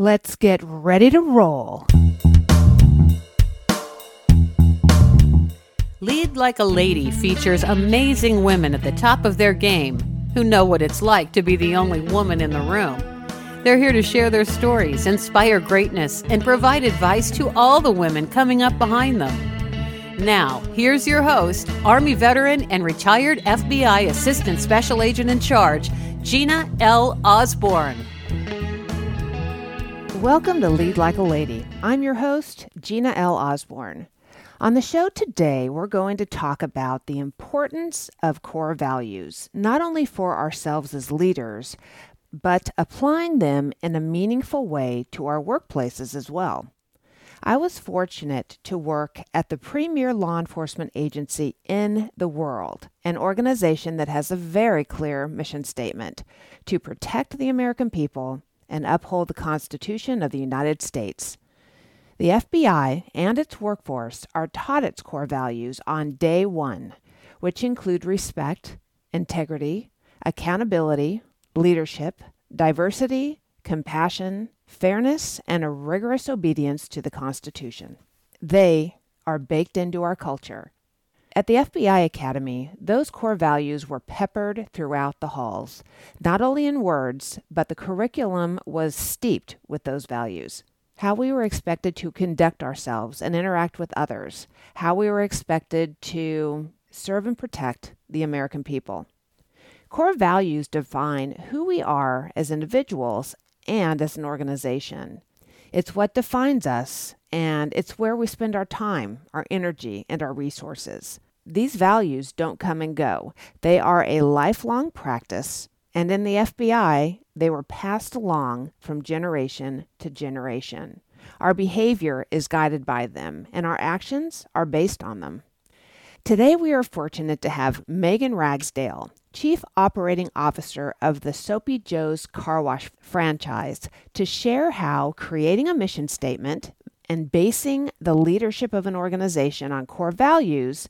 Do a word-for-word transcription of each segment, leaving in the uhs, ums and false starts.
Let's get ready to roll. Lead Like a Lady features amazing women at the top of their game who know what it's like to be the only woman in the room. They're here to share their stories, inspire greatness, and provide advice to all the women coming up behind them. Now, here's your host, Army veteran and retired F B I Assistant Special Agent in Charge, Gina L. Osborne. Welcome to Lead Like a Lady. I'm your host, Gina L. Osborne. On the show today, we're going to talk about the importance of core values, not only for ourselves as leaders, but applying them in a meaningful way to our workplaces as well. I was fortunate to work at the premier law enforcement agency in the world, an organization that has a very clear mission statement to protect the American people and uphold the Constitution of the United States. The F B I and its workforce are taught its core values on day one, which include respect, integrity, accountability, leadership, diversity, compassion, fairness, and a rigorous obedience to the Constitution. They are baked into our culture. At the F B I Academy, those core values were peppered throughout the halls, not only in words, but the curriculum was steeped with those values. How we were expected to conduct ourselves and interact with others, how we were expected to serve and protect the American people. Core values define who we are as individuals and as an organization. It's what defines us, and it's where we spend our time, our energy, and our resources. These values don't come and go. They are a lifelong practice, and in the F B I, they were passed along from generation to generation. Our behavior is guided by them, and our actions are based on them. Today, we are fortunate to have Megan Ragsdale, Chief Operating Officer of the Soapy Joe's Car Wash franchise, to share how creating a mission statement and basing the leadership of an organization on core values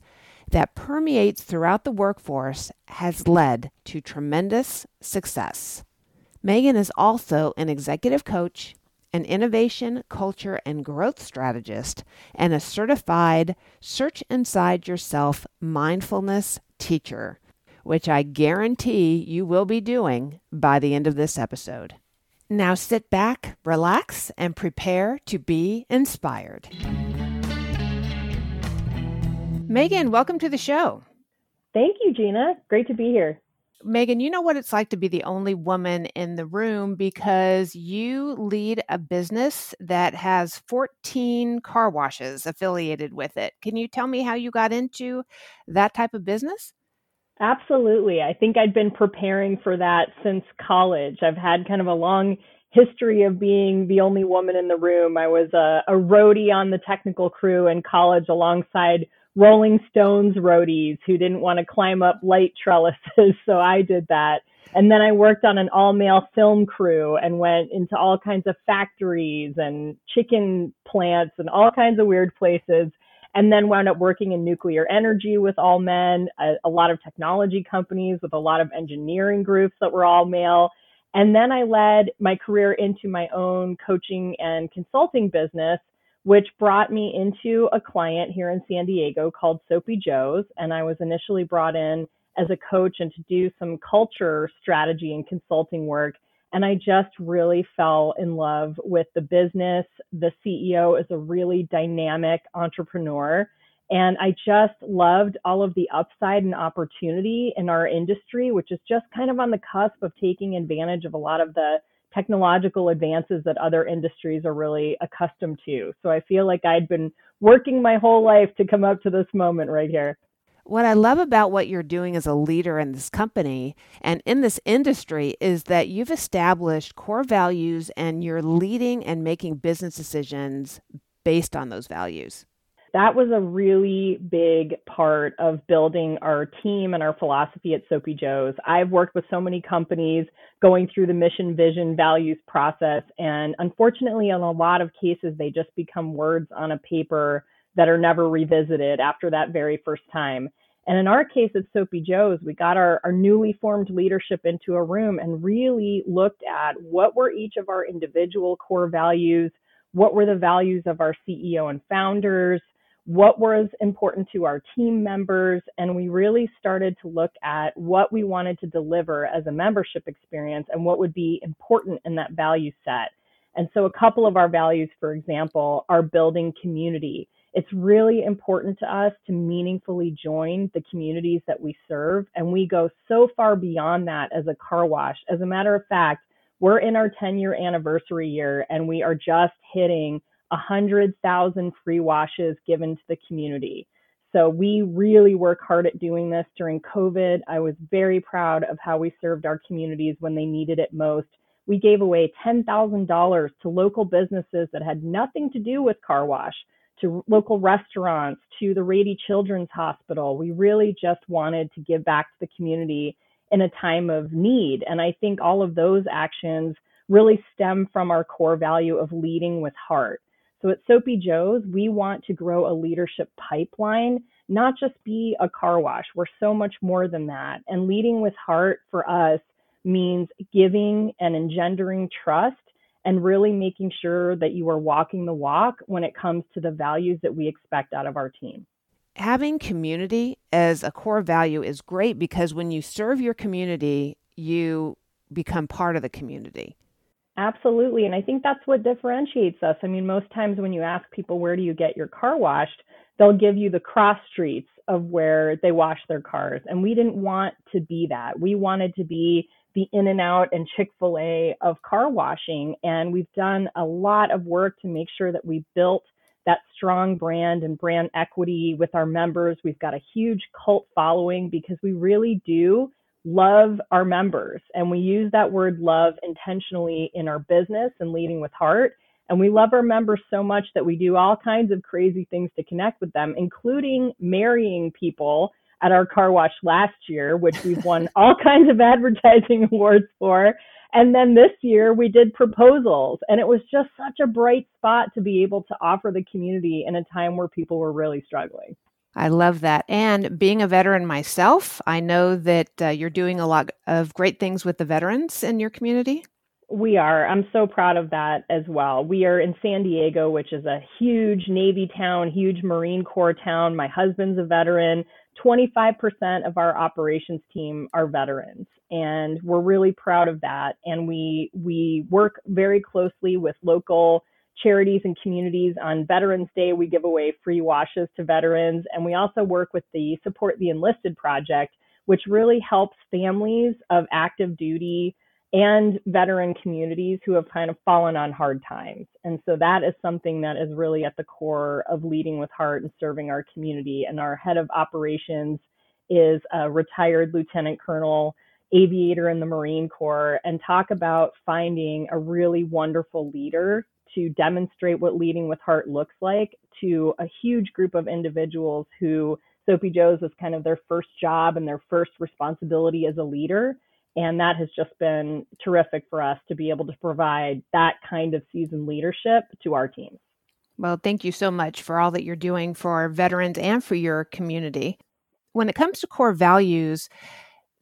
that permeates throughout the workforce has led to tremendous success. Megan is also an executive coach, an innovation, culture, and growth strategist, and a certified Search Inside Yourself mindfulness teacher, which I guarantee you will be doing by the end of this episode. Now sit back, relax, and prepare to be inspired. Megan, welcome to the show. Thank you, Gina. Great to be here. Megan, you know what it's like to be the only woman in the room because you lead a business that has fourteen car washes affiliated with it. Can you tell me how you got into that type of business? Absolutely. I think I'd been preparing for that since college. I've had kind of a long history of being the only woman in the room. I was a, a roadie on the technical crew in college alongside Rolling Stones roadies who didn't want to climb up light trellises, so I did that. And then I worked on an all-male film crew and went into all kinds of factories and chicken plants and all kinds of weird places, and then wound up working in nuclear energy with all men, a, a lot of technology companies with a lot of engineering groups that were all male. And then I led my career into my own coaching and consulting business, which brought me into a client here in San Diego called Soapy Joe's. And I was initially brought in as a coach and to do some culture strategy and consulting work. And I just really fell in love with the business. The C E O is a really dynamic entrepreneur. And I just loved all of the upside and opportunity in our industry, which is just kind of on the cusp of taking advantage of a lot of the technological advances that other industries are really accustomed to. So I feel like I'd been working my whole life to come up to this moment right here. What I love about what you're doing as a leader in this company and in this industry is that you've established core values and you're leading and making business decisions based on those values. That was a really big part of building our team and our philosophy at Soapy Joe's. I've worked with so many companies going through the mission, vision, values process, and unfortunately, in a lot of cases, they just become words on a paper that are never revisited after that very first time. And in our case at Soapy Joe's, we got our, our newly formed leadership into a room and really looked at what were each of our individual core values, what were the values of our C E O and founders, what was important to our team members, and we really started to look at what we wanted to deliver as a membership experience and what would be important in that value set. And so a couple of our values, for example, are building community. It's really important to us to meaningfully join the communities that we serve. And we go so far beyond that as a car wash. As a matter of fact, we're in our ten-year anniversary year, and we are just hitting one hundred thousand free washes given to the community. So we really work hard at doing this during COVID. I was very proud of how we served our communities when they needed it most. We gave away ten thousand dollars to local businesses that had nothing to do with car wash, to local restaurants, to the Rady Children's Hospital. We really just wanted to give back to the community in a time of need. And I think all of those actions really stem from our core value of leading with heart. So at Soapy Joe's, we want to grow a leadership pipeline, not just be a car wash. We're so much more than that. And leading with heart for us means giving and engendering trust, and really making sure that you are walking the walk when it comes to the values that we expect out of our team. Having community as a core value is great because when you serve your community, you become part of the community. Absolutely. And I think that's what differentiates us. I mean, most times when you ask people, where do you get your car washed? They'll give you the cross streets of where they wash their cars. And we didn't want to be that. We wanted to be the In-N-Out and Chick-fil-A of car washing. And we've done a lot of work to make sure that we built that strong brand and brand equity with our members. We've got a huge cult following because we really do love our members. And we use that word love intentionally in our business and leading with heart. And we love our members so much that we do all kinds of crazy things to connect with them, including marrying people at our car wash last year, which we've won all kinds of advertising awards for. And then this year we did proposals, and it was just such a bright spot to be able to offer the community in a time where people were really struggling. I love that. And being a veteran myself, I know that uh, you're doing a lot of great things with the veterans in your community. We are. I'm so proud of that as well. We are in San Diego, which is a huge Navy town, huge Marine Corps town. My husband's a veteran. twenty-five percent of our operations team are veterans, and we're really proud of that. And we we work very closely with local charities and communities. On Veterans Day, we give away free washes to veterans, and we also work with the Support the Enlisted Project, which really helps families of active duty and veteran communities who have kind of fallen on hard times. And so that is something that is really at the core of leading with heart and serving our community. And our head of operations is a retired lieutenant colonel, aviator in the Marine Corps, and talk about finding a really wonderful leader to demonstrate what leading with heart looks like to a huge group of individuals who Soapy Joe's was kind of their first job and their first responsibility as a leader. And that has just been terrific for us to be able to provide that kind of seasoned leadership to our teams. Well, thank you so much for all that you're doing for veterans and for your community. When it comes to core values,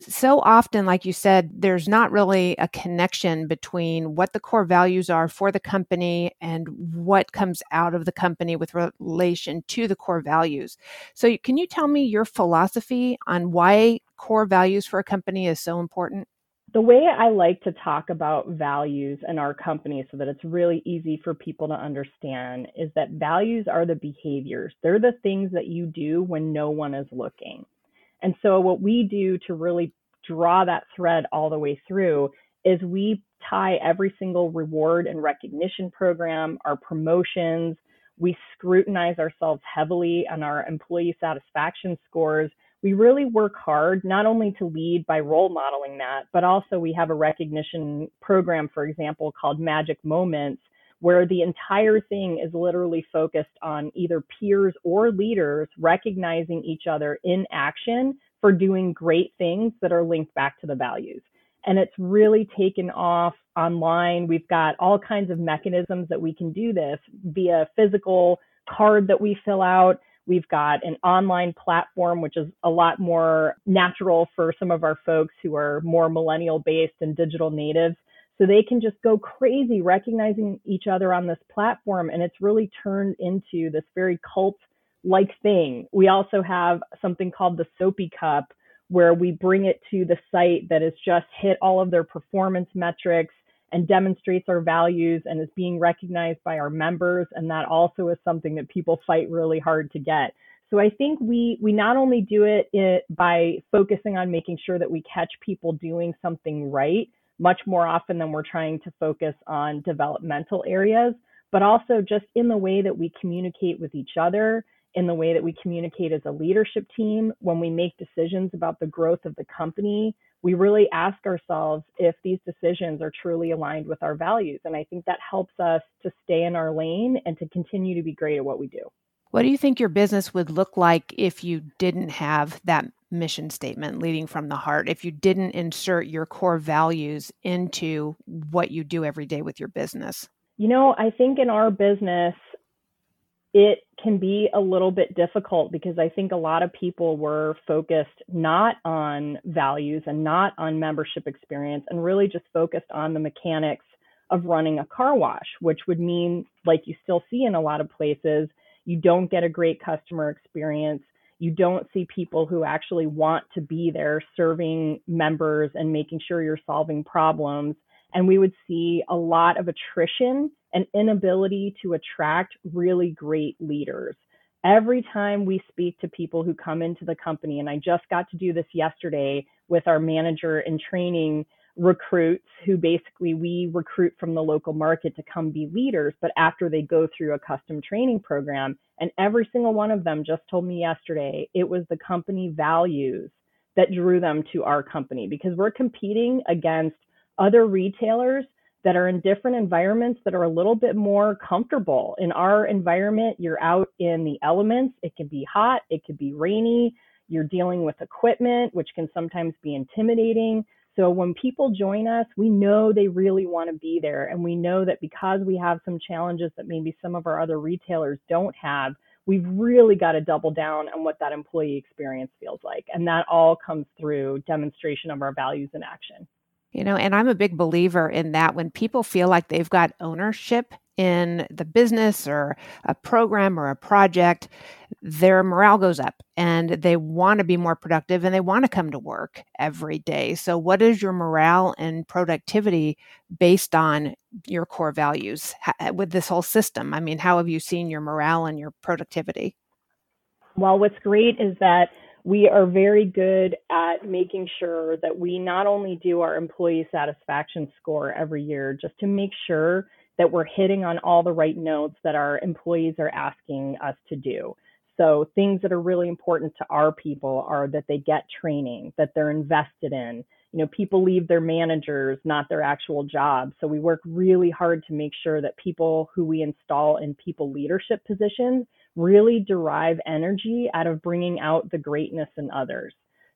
so often, like you said, there's not really a connection between what the core values are for the company and what comes out of the company with relation to the core values. So can you tell me your philosophy on why core values for a company is so important? The way I like to talk about values in our company so that it's really easy for people to understand is that values are the behaviors. They're the things that you do when no one is looking. And so what we do to really draw that thread all the way through is we tie every single reward and recognition program, our promotions. We scrutinize ourselves heavily on our employee satisfaction scores. We really work hard not only to lead by role modeling that, but also we have a recognition program, for example, called Magic Moments, where the entire thing is literally focused on either peers or leaders recognizing each other in action for doing great things that are linked back to the values. And it's really taken off online. We've got all kinds of mechanisms that we can do this via physical card that we fill out. We've got an online platform, which is a lot more natural for some of our folks who are more millennial based and digital natives. So they can just go crazy recognizing each other on this platform. And it's really turned into this very cult-like thing. We also have something called the Soapy Cup, where we bring it to the site that has just hit all of their performance metrics and demonstrates our values and is being recognized by our members. And that also is something that people fight really hard to get. So I think we we not only do it, it by focusing on making sure that we catch people doing something right much more often than we're trying to focus on developmental areas, but also just in the way that we communicate with each other, in the way that we communicate as a leadership team. When we make decisions about the growth of the company, we really ask ourselves if these decisions are truly aligned with our values. And I think that helps us to stay in our lane and to continue to be great at what we do. What do you think your business would look like if you didn't have that mission statement, leading from the heart, if you didn't insert your core values into what you do every day with your business? You know, I think in our business, it can be a little bit difficult because I think a lot of people were focused not on values and not on membership experience and really just focused on the mechanics of running a car wash, which would mean, like you still see in a lot of places, you don't get a great customer experience. You don't see people who actually want to be there serving members and making sure you're solving problems. And we would see a lot of attrition and inability to attract really great leaders. Every time we speak to people who come into the company, and I just got to do this yesterday with our manager in training recruits, who basically we recruit from the local market to come be leaders, but after they go through a custom training program. And every single one of them just told me yesterday, it was the company values that drew them to our company, because we're competing against other retailers that are in different environments that are a little bit more comfortable. In our environment, you're out in the elements. It can be hot, it could be rainy. You're dealing with equipment, which can sometimes be intimidating. So when people join us, we know they really want to be there. And we know that because we have some challenges that maybe some of our other retailers don't have, we've really got to double down on what that employee experience feels like. And that all comes through demonstration of our values in action. You know, and I'm a big believer in that when people feel like they've got ownership in the business or a program or a project, their morale goes up and they want to be more productive and they want to come to work every day. So what is your morale and productivity based on your core values how, with this whole system? I mean, how have you seen your morale and your productivity? Well, what's great is that we are very good at making sure that we not only do our employee satisfaction score every year just to make sure that we're hitting on all the right notes that our employees are asking us to do. So things that are really important to our people are that they get training, that they're invested in. You know, people leave their managers, not their actual jobs. So we work really hard to make sure that people who we install in people leadership positions really derive energy out of bringing out the greatness in others.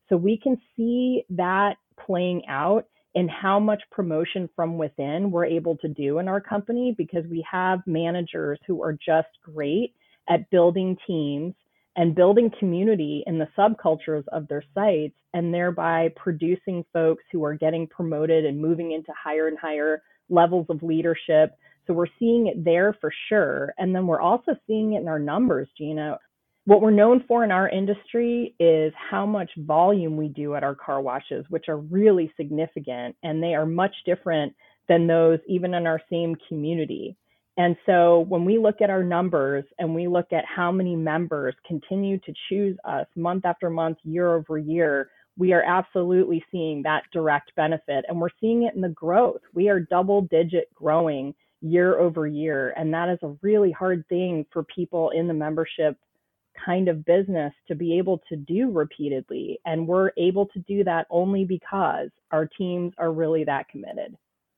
So we can see that playing out in how much promotion from within we're able to do in our company, because we have managers who are just great at building teams and building community in the subcultures of their sites, and thereby producing folks who are getting promoted and moving into higher and higher levels of leadership. So we're seeing it there for sure. And then we're also seeing it in our numbers, Gina. What we're known for in our industry is how much volume we do at our car washes, which are really significant, and they are much different than those even in our same community. And so when we look at our numbers and we look at how many members continue to choose us month after month, year over year, we are absolutely seeing that direct benefit. And we're seeing it in the growth. We are double digit growing year over year. And that is a really hard thing for people in the membership kind of business to be able to do repeatedly. And we're able to do that only because our teams are really that committed.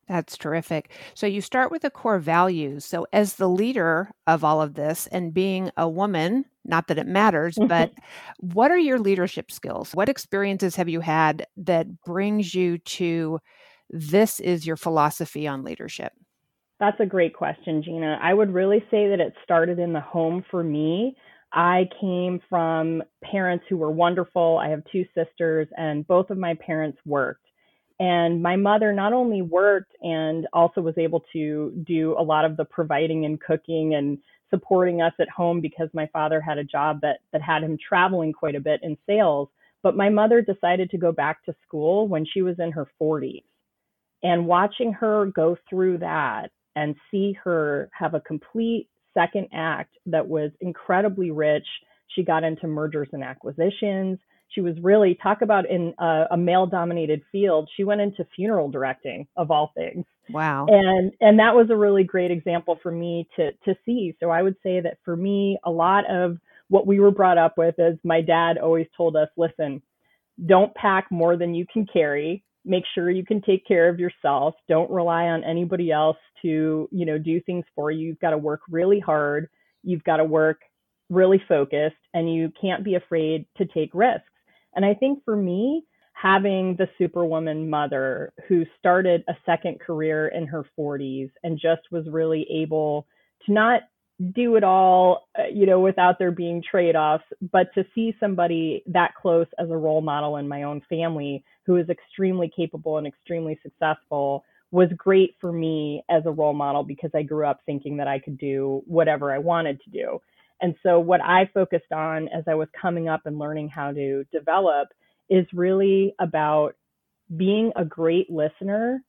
That's terrific. So you start with the core values. So as the leader of all of this and being a woman, not that it matters, but what are your leadership skills? What experiences have you had that brings you to this is your philosophy on leadership? That's a great question, Gina. I would really say that it started in the home for me. I came from parents who were wonderful. I have two sisters, and both of my parents worked. And my mother not only worked and also was able to do a lot of the providing and cooking and supporting us at home, because my father had a job that that had him traveling quite a bit in sales. But my mother decided to go back to school when she was in her forties. And watching her go through that and see her have a complete second act that was incredibly rich. She got into mergers and acquisitions. She was really, talk about in a, a male-dominated field, she went into funeral directing, of all things. Wow. And and that was a really great example for me to to see. So I would say that for me, a lot of what we were brought up with is my dad always told us, listen, don't pack more than you can carry. Make sure you can take care of yourself. Don't rely on anybody else to, you know, do things for you. You've got to work really hard. You've got to work really focused, and you can't be afraid to take risks. And I think for me, having the superwoman mother who started a second career in her forties and just was really able to not do it all, you know, without there being trade-offs, but to see somebody that close as a role model in my own family who is extremely capable and extremely successful was great for me as a role model, because I grew up thinking that I could do whatever I wanted to do. And so what I focused on as I was coming up and learning how to develop is really about being a great listener,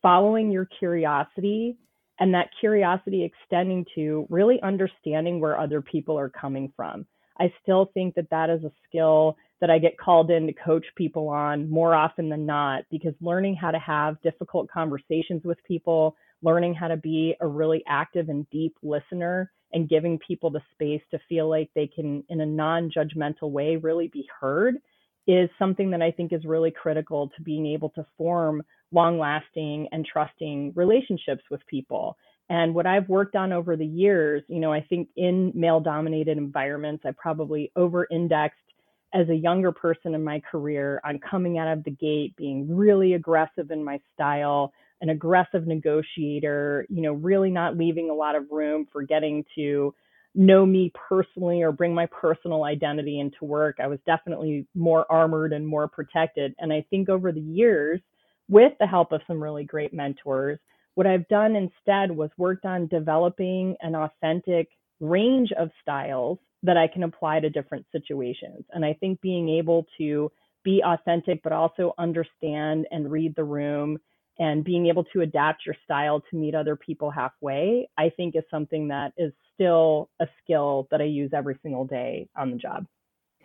following your curiosity, and that curiosity extending to really understanding where other people are coming from. I still think that that is a skill that I get called in to coach people on more often than not, because learning how to have difficult conversations with people, learning how to be a really active and deep listener, and giving people the space to feel like they can, in a non-judgmental way, really be heard is something that I think is really critical to being able to form long-lasting and trusting relationships with people. And what I've worked on over the years, you know, I think in male-dominated environments, I probably over-indexed as a younger person in my career on coming out of the gate, being really aggressive in my style, an aggressive negotiator, you know, really not leaving a lot of room for getting to know me personally or bring my personal identity into work. I was definitely more armored and more protected. And I think over the years, with the help of some really great mentors, what I've done instead was worked on developing an authentic range of styles that I can apply to different situations. And I think being able to be authentic, but also understand and read the room and being able to adapt your style to meet other people halfway, I think is something that is still a skill that I use every single day on the job.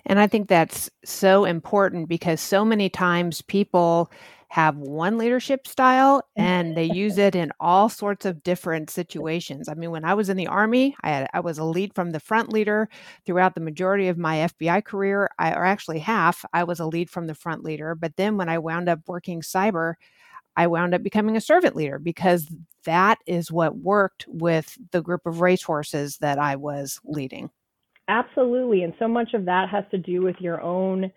And I think that's so important, because so many times people have one leadership style and they use it in all sorts of different situations. I mean, when I was in the Army, I, had, I was a lead from the front leader throughout the majority of my F B I career, I, or actually half, I was a lead from the front leader. But then when I wound up working cyber, I wound up becoming a servant leader, because that is what worked with the group of racehorses that I was leading. Absolutely. And so much of that has to do with your own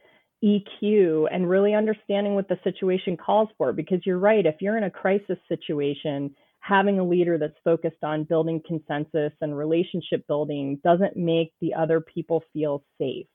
E Q and really understanding what the situation calls for, because you're right. If you're in a crisis situation, having a leader that's focused on building consensus and relationship building doesn't make the other people feel safe.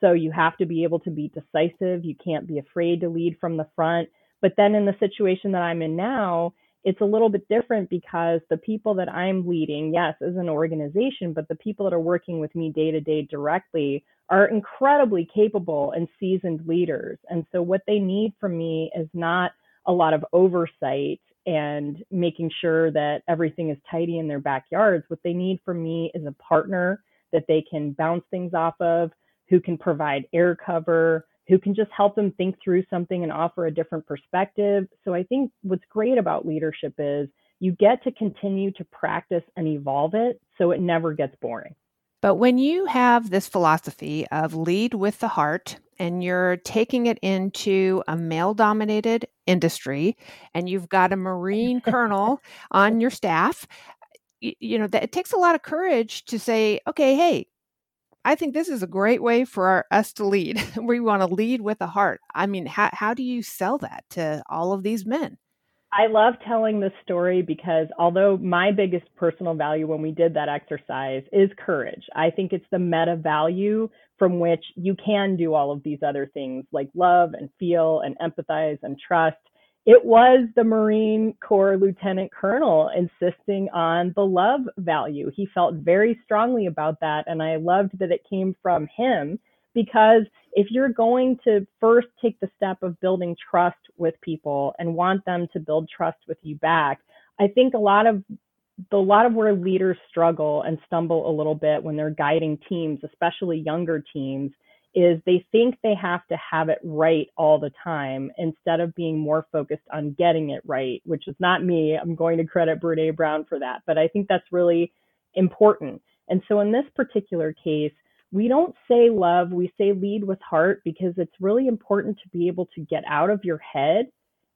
So you have to be able to be decisive. You can't be afraid to lead from the front. But then in the situation that I'm in now, it's a little bit different, because the people that I'm leading, yes, as an organization, but the people that are working with me day to day directly are incredibly capable and seasoned leaders. And so what they need from me is not a lot of oversight and making sure that everything is tidy in their backyards. What they need from me is a partner that they can bounce things off of, who can provide air cover, who can just help them think through something and offer a different perspective. So I think what's great about leadership is you get to continue to practice and evolve it, so it never gets boring. But when you have this philosophy of lead with the heart, and you're taking it into a male-dominated industry, and you've got a Marine colonel on your staff, you know, that it takes a lot of courage to say, okay, hey, I think this is a great way for our, us to lead. We want to lead with a heart. I mean, how how do you sell that to all of these men? I love telling this story because although my biggest personal value when we did that exercise is courage, I think it's the meta value from which you can do all of these other things like love and feel and empathize and trust. It was the Marine Corps Lieutenant Colonel insisting on the love value. He felt very strongly about that, and I loved that it came from him, because if you're going to first take the step of building trust with people and want them to build trust with you back, I think a lot of the, a lot of where leaders struggle and stumble a little bit when they're guiding teams, especially younger teams, is they think they have to have it right all the time instead of being more focused on getting it right, which is not me. I'm going to credit Brené Brown for that, but I think that's really important. And so in this particular case, we don't say love, we say lead with heart, because it's really important to be able to get out of your head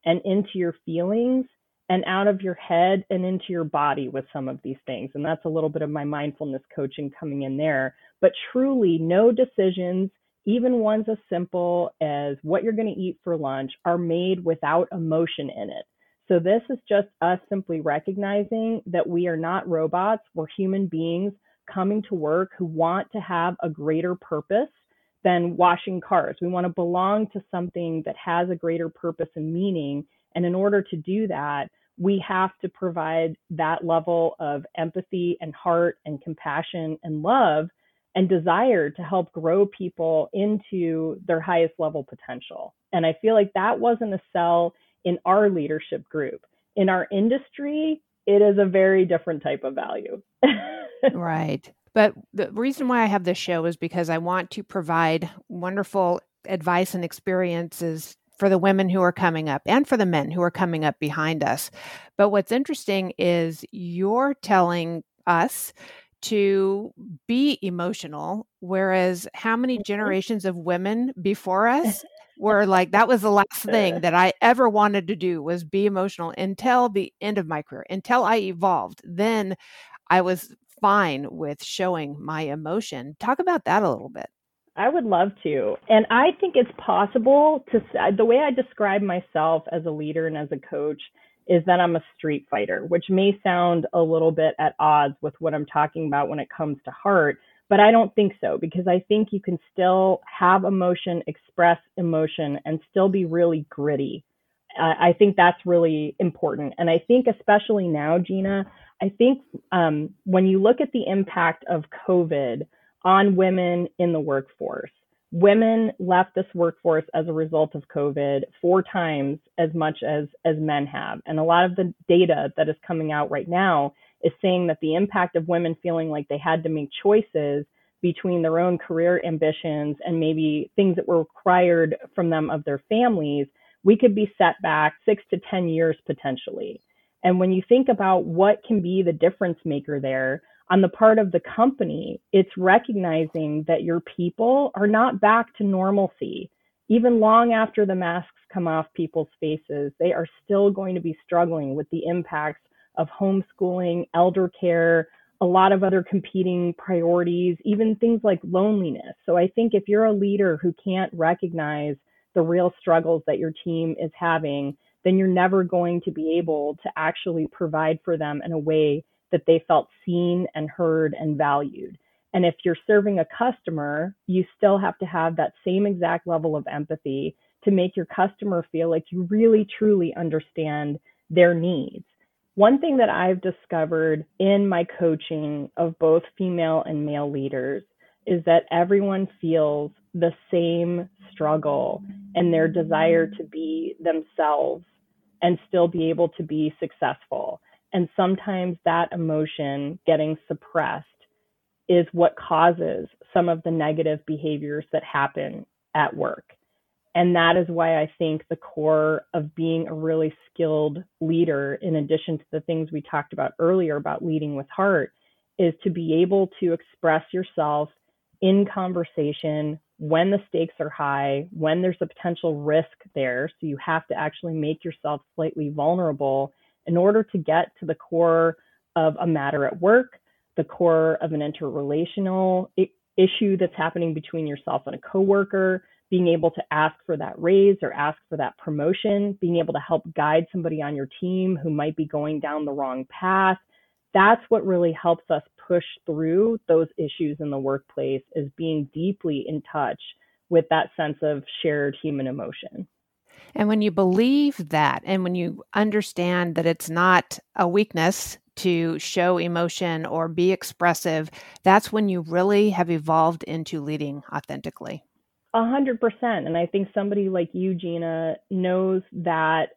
and into your feelings, and out of your head and into your body with some of these things. And that's a little bit of my mindfulness coaching coming in there. But truly, no decisions, even ones as simple as what you're going to eat for lunch, are made without emotion in it. So this is just us simply recognizing that we are not robots, we're human beings coming to work who want to have a greater purpose than washing cars. We want to belong to something that has a greater purpose and meaning. And in order to do that, we have to provide that level of empathy and heart and compassion and love and desire to help grow people into their highest level potential. And I feel like that wasn't a sell in our leadership group. In our industry, it is a very different type of value. Right. But the reason why I have this show is because I want to provide wonderful advice and experiences for the women who are coming up and for the men who are coming up behind us. But what's interesting is you're telling us to be emotional, whereas how many generations of women before us were like, that was the last thing that I ever wanted to do, was be emotional until the end of my career, until I evolved. Then I was fine with showing my emotion. Talk about that a little bit. I would love to. And I think it's possible to, the way I describe myself as a leader and as a coach is that I'm a street fighter, which may sound a little bit at odds with what I'm talking about when it comes to heart, but I don't think so, because I think you can still have emotion, express emotion, and still be really gritty. Uh, I think that's really important. And I think especially now, Gina, I think um, when you look at the impact of COVID on women in the workforce, women left this workforce as a result of COVID four times as much as, as men have. And a lot of the data that is coming out right now is saying that the impact of women feeling like they had to make choices between their own career ambitions and maybe things that were required from them of their families, we could be set back six to ten years potentially. And when you think about what can be the difference maker there, on the part of the company, it's recognizing that your people are not back to normalcy. Even long after the masks come off people's faces, they are still going to be struggling with the impacts of homeschooling, elder care, a lot of other competing priorities, even things like loneliness. So I think if you're a leader who can't recognize the real struggles that your team is having, then you're never going to be able to actually provide for them in a way that they felt seen and heard and valued. And if you're serving a customer, you still have to have that same exact level of empathy to make your customer feel like you really, truly understand their needs. One thing that I've discovered in my coaching of both female and male leaders is that everyone feels the same struggle and their desire to be themselves and still be able to be successful. And sometimes that emotion getting suppressed is what causes some of the negative behaviors that happen at work. And that is why I think the core of being a really skilled leader, in addition to the things we talked about earlier about leading with heart, is to be able to express yourself in conversation when the stakes are high, when there's a potential risk there. So you have to actually make yourself slightly vulnerable in order to get to the core of a matter at work, the core of an interrelational issue that's happening between yourself and a coworker, being able to ask for that raise or ask for that promotion, being able to help guide somebody on your team who might be going down the wrong path. That's what really helps us push through those issues in the workplace, is being deeply in touch with that sense of shared human emotion. And when you believe that, and when you understand that it's not a weakness to show emotion or be expressive, that's when you really have evolved into leading authentically. A hundred percent. And I think somebody like you, Gina, knows that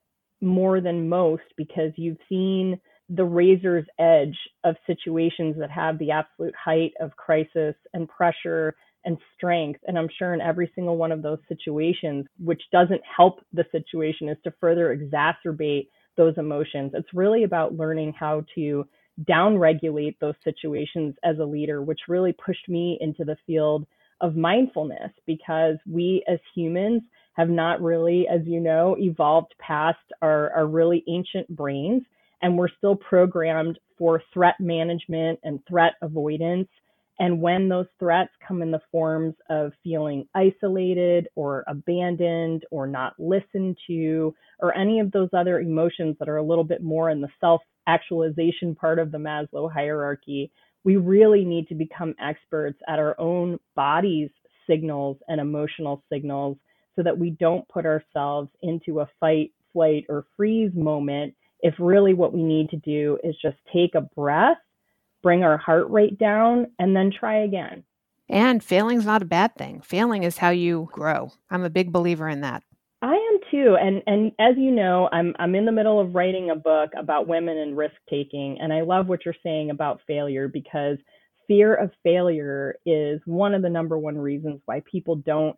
more than most, because you've seen the razor's edge of situations that have the absolute height of crisis and pressure and strength. And I'm sure in every single one of those situations, which doesn't help the situation, is to further exacerbate those emotions. It's really about learning how to downregulate those situations as a leader, which really pushed me into the field of mindfulness, because we as humans have not really, as you know, evolved past our, our really ancient brains, and we're still programmed for threat management and threat avoidance. And when those threats come in the forms of feeling isolated or abandoned or not listened to, or any of those other emotions that are a little bit more in the self-actualization part of the Maslow hierarchy, we really need to become experts at our own body's signals and emotional signals, so that we don't put ourselves into a fight, flight, or freeze moment, if really what we need to do is just take a breath, bring our heart rate down, and then try again. And failing's not a bad thing. Failing is how you grow. I'm a big believer in that. I am too. And and as you know, I'm I'm in the middle of writing a book about women and risk taking. And I love what you're saying about failure, because fear of failure is one of the number one reasons why people don't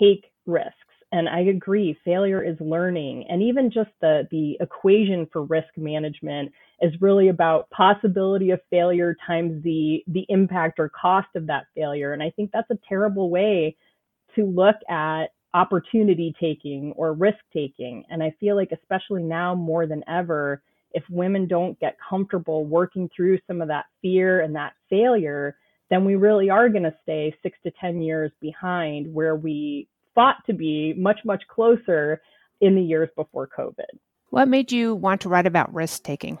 take risks. And I agree, failure is learning. And even just the, the equation for risk management is really about possibility of failure times the, the impact or cost of that failure. And I think that's a terrible way to look at opportunity taking or risk taking. And I feel like, especially now more than ever, if women don't get comfortable working through some of that fear and that failure, then we really are going to stay six to ten years behind where we thought to be much, much closer in the years before COVID. What made you want to write about risk-taking?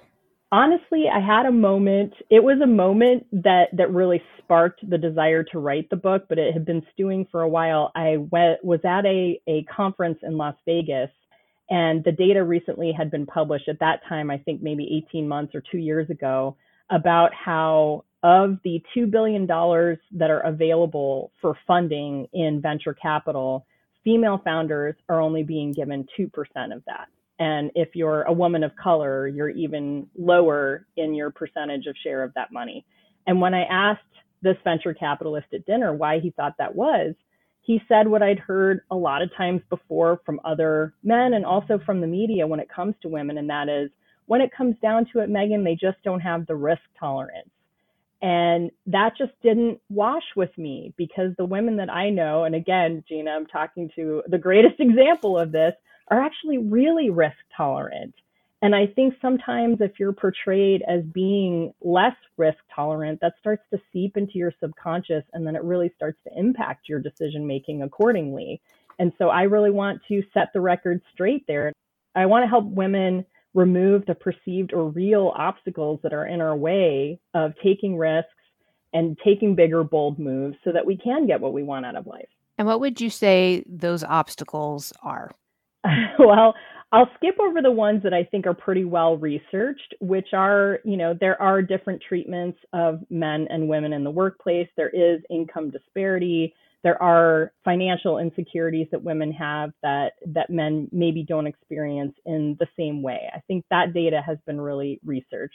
Honestly, I had a moment. It was a moment that that really sparked the desire to write the book, but it had been stewing for a while. I went, was at a, a conference in Las Vegas, and the data recently had been published at that time, I think maybe eighteen months or two years ago, about how of the two billion dollars that are available for funding in venture capital, female founders are only being given two percent of that. And if you're a woman of color, you're even lower in your percentage of share of that money. And when I asked this venture capitalist at dinner why he thought that was, he said what I'd heard a lot of times before from other men and also from the media when it comes to women, and that is, when it comes down to it, Megan, they just don't have the risk tolerance. And that just didn't wash with me, because the women that I know, and again, Gina, I'm talking to the greatest example of this, are actually really risk tolerant. And I think sometimes if you're portrayed as being less risk tolerant, that starts to seep into your subconscious, and then it really starts to impact your decision making accordingly. And so I really want to set the record straight there. I want to help women remove the perceived or real obstacles that are in our way of taking risks and taking bigger, bold moves, so that we can get what we want out of life. And what would you say those obstacles are? Well, I'll skip over the ones that I think are pretty well researched, which are, you know, there are different treatments of men and women in the workplace. There is income disparity. There are financial insecurities that women have that, that men maybe don't experience in the same way. I think that data has been really researched.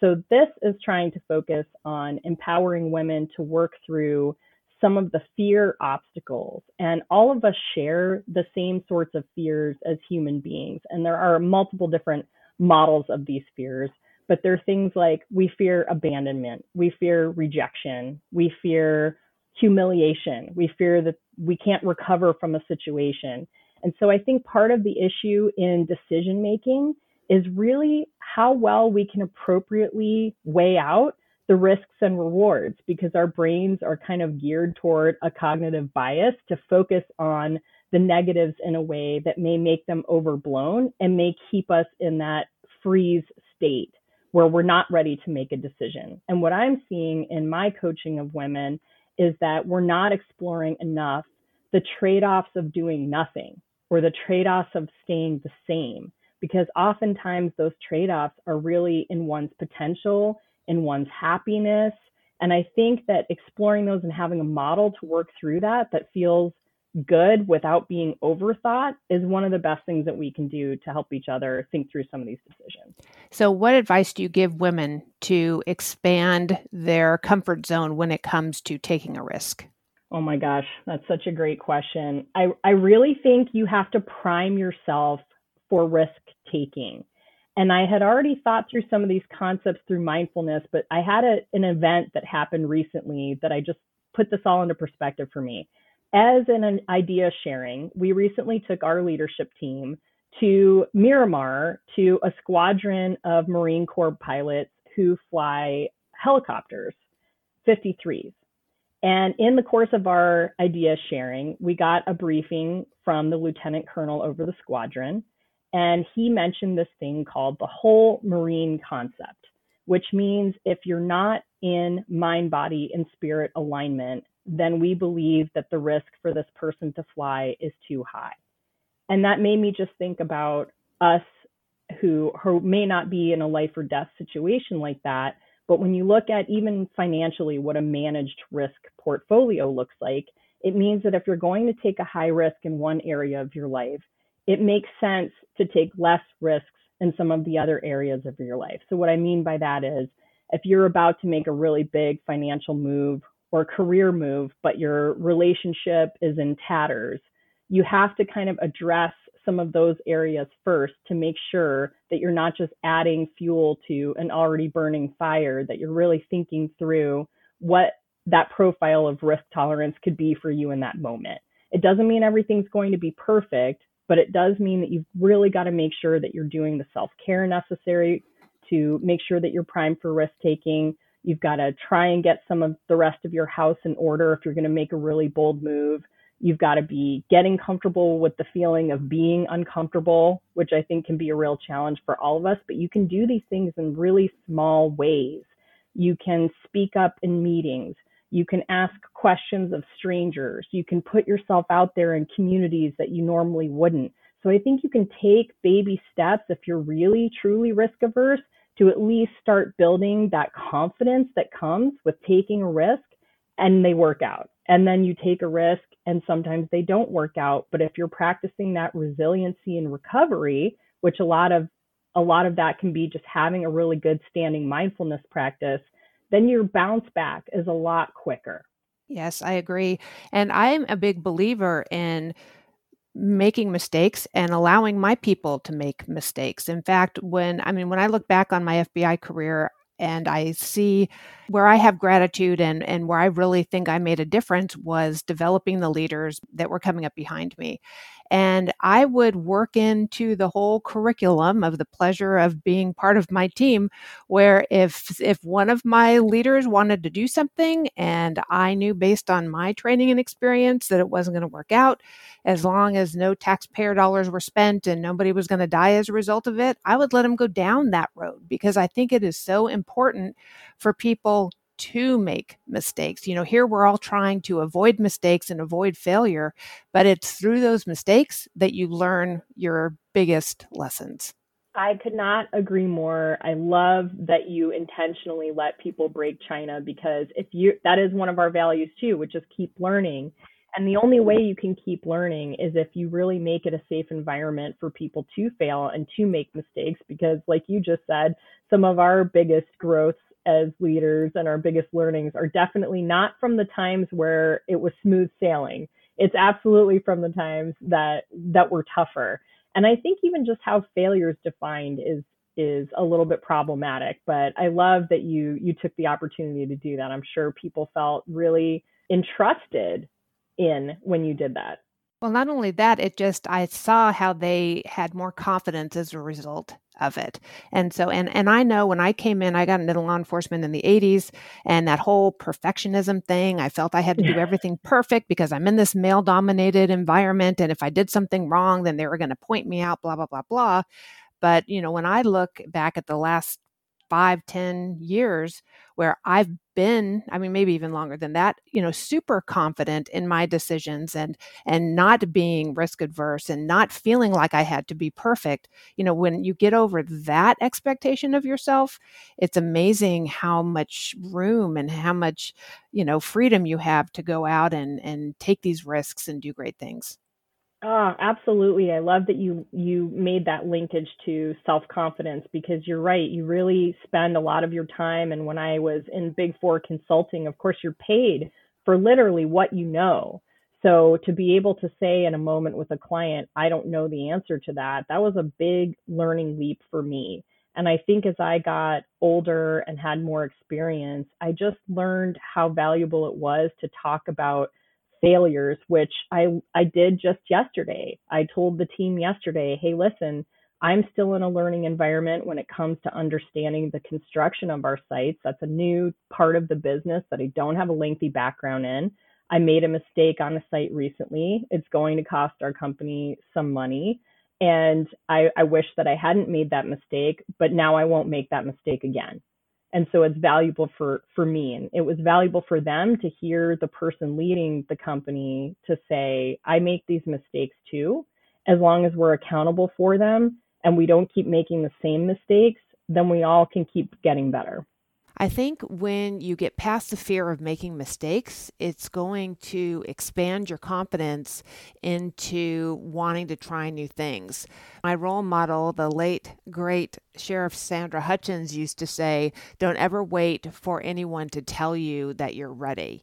So this is trying to focus on empowering women to work through some of the fear obstacles. And all of us share the same sorts of fears as human beings. And there are multiple different models of these fears. But there are things like, we fear abandonment, we fear rejection, we fear humiliation. We fear that we can't recover from a situation. And so I think part of the issue in decision making is really how well we can appropriately weigh out the risks and rewards, because our brains are kind of geared toward a cognitive bias to focus on the negatives in a way that may make them overblown and may keep us in that freeze state where we're not ready to make a decision. And what I'm seeing in my coaching of women is that we're not exploring enough the trade-offs of doing nothing or the trade-offs of staying the same, because oftentimes those trade-offs are really in one's potential, in one's happiness. And I think that exploring those and having a model to work through that that feels good without being overthought is one of the best things that we can do to help each other think through some of these decisions. So what advice do you give women to expand their comfort zone when it comes to taking a risk? Oh my gosh, that's such a great question. I, I really think you have to prime yourself for risk taking. And I had already thought through some of these concepts through mindfulness, but I had a, an event that happened recently that I just put this all into perspective for me. As in an idea sharing, we recently took our leadership team to Miramar to a squadron of Marine Corps pilots who fly helicopters, fifty-threes. And in the course of our idea sharing, we got a briefing from the lieutenant colonel over the squadron. And he mentioned this thing called the whole Marine concept, which means if you're not in mind, body, and spirit alignment, then we believe that the risk for this person to fly is too high. And that made me just think about us who, who may not be in a life or death situation like that. But when you look at even financially what a managed risk portfolio looks like, it means that if you're going to take a high risk in one area of your life, it makes sense to take less risks in some of the other areas of your life. So what I mean by that is if you're about to make a really big financial move or career move, but your relationship is in tatters, you have to kind of address some of those areas first to make sure that you're not just adding fuel to an already burning fire, that you're really thinking through what that profile of risk tolerance could be for you in that moment. It doesn't mean everything's going to be perfect, but it does mean that you've really got to make sure that you're doing the self-care necessary to make sure that you're primed for risk-taking. You've got to try and get some of the rest of your house in order if you're going to make a really bold move. You've got to be getting comfortable with the feeling of being uncomfortable, which I think can be a real challenge for all of us, but you can do these things in really small ways. You can speak up in meetings. You can ask questions of strangers. You can put yourself out there in communities that you normally wouldn't. So I think you can take baby steps if you're really, truly risk averse to at least start building that confidence that comes with taking a risk, and they work out. And then you take a risk and sometimes they don't work out. But if you're practicing that resiliency and recovery, which a lot of a lot of that can be just having a really good standing mindfulness practice, then your bounce back is a lot quicker. Yes, I agree. And I'm a big believer in making mistakes and allowing my people to make mistakes. In fact, when I mean, when I look back on my F B I career and I see where I have gratitude and, and where I really think I made a difference was developing the leaders that were coming up behind me. And I would work into the whole curriculum of the pleasure of being part of my team, where if if one of my leaders wanted to do something and I knew based on my training and experience that it wasn't going to work out, as long as no taxpayer dollars were spent and nobody was going to die as a result of it, I would let them go down that road, because I think it is so important for people to make mistakes. You know, here we're all trying to avoid mistakes and avoid failure, but it's through those mistakes that you learn your biggest lessons. I could not agree more. I love that you intentionally let people break China, because if you, that is one of our values too, which is keep learning. And the only way you can keep learning is if you really make it a safe environment for people to fail and to make mistakes, because like you just said, some of our biggest growths as leaders and our biggest learnings are definitely not from the times where it was smooth sailing. It's absolutely from the times that that were tougher. And I think even just how failure is defined is is a little bit problematic, but I love that you you took the opportunity to do that. I'm sure people felt really entrusted in when you did that. Well, not only that, it just, I saw how they had more confidence as a result of it. And so, and, and I know when I came in, I got into law enforcement in the eighties, and that whole perfectionism thing, I felt I had to yeah. do everything perfect because I'm in this male dominated environment. And if I did something wrong, then they were going to point me out, blah, blah, blah, blah. But, you know, when I look back at the last five, ten years where I've been, I mean, maybe even longer than that, you know, super confident in my decisions and, and not being risk adverse and not feeling like I had to be perfect. You know, when you get over that expectation of yourself, it's amazing how much room and how much, you know, freedom you have to go out and, and take these risks and do great things. Oh, absolutely. I love that you you made that linkage to self-confidence, because you're right. You really spend a lot of your time. And when I was in Big Four consulting, of course, you're paid for literally what you know. So to be able to say in a moment with a client, I don't know the answer to that, that was a big learning leap for me. And I think as I got older and had more experience, I just learned how valuable it was to talk about failures, which I, I did just yesterday. I told the team yesterday, hey, listen, I'm still in a learning environment when it comes to understanding the construction of our sites. That's a new part of the business that I don't have a lengthy background in. I made a mistake on a site recently. It's going to cost our company some money. And I, I wish that I hadn't made that mistake, but now I won't make that mistake again. And so it's valuable for, for me. And it was valuable for them to hear the person leading the company to say, I make these mistakes too. As long as we're accountable for them and we don't keep making the same mistakes, then we all can keep getting better. I think when you get past the fear of making mistakes, it's going to expand your confidence into wanting to try new things. My role model, the late, great Sheriff Sandra Hutchins, used to say, don't ever wait for anyone to tell you that you're ready.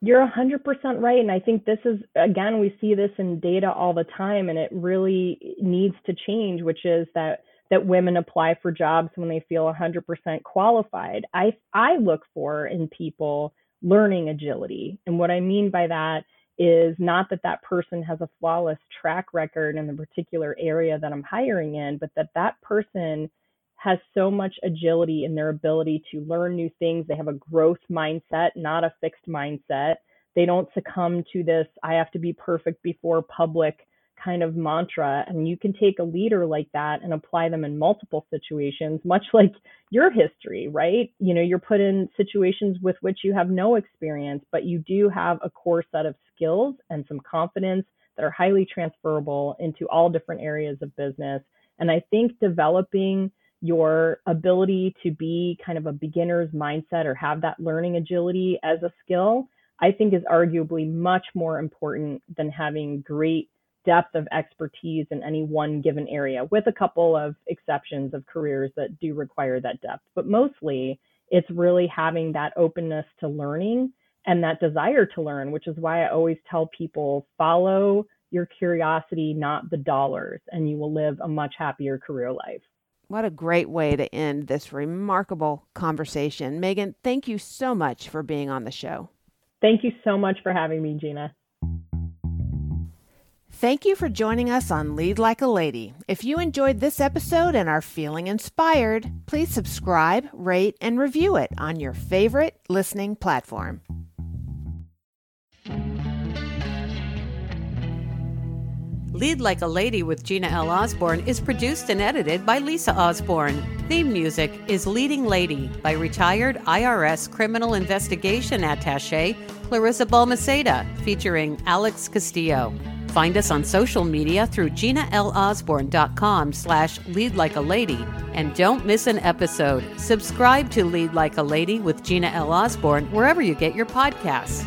You're one hundred percent right. And I think this is, again, we see this in data all the time, and it really needs to change, which is that that women apply for jobs when they feel one hundred percent qualified. I, I look for in people learning agility. And what I mean by that is not that that person has a flawless track record in the particular area that I'm hiring in, but that that person has so much agility in their ability to learn new things. They have a growth mindset, not a fixed mindset. They don't succumb to this, I have to be perfect before public kind of mantra. And you can take a leader like that and apply them in multiple situations, much like your history, right? You know, you're put in situations with which you have no experience, but you do have a core set of skills and some confidence that are highly transferable into all different areas of business. And I think developing your ability to be kind of a beginner's mindset or have that learning agility as a skill, I think is arguably much more important than having great depth of expertise in any one given area, with a couple of exceptions of careers that do require that depth. But mostly it's really having that openness to learning and that desire to learn, which is why I always tell people, follow your curiosity, not the dollars, and you will live a much happier career life. What a great way to end this remarkable conversation. Megan, thank you so much for being on the show. Thank you so much for having me, Gina. Thank you for joining us on Lead Like a Lady. If you enjoyed this episode and are feeling inspired, please subscribe, rate, and review it on your favorite listening platform. Lead Like a Lady with Gina L. Osborne is produced and edited by Lisa Osborne. Theme music is Leading Lady by retired I R S criminal investigation attaché Clarissa Balmaceda, featuring Alex Castillo. Find us on social media through GinaLOsborne.com slash Lead Like a Lady. And don't miss an episode. Subscribe to Lead Like a Lady with Gina L. Osborne wherever you get your podcasts.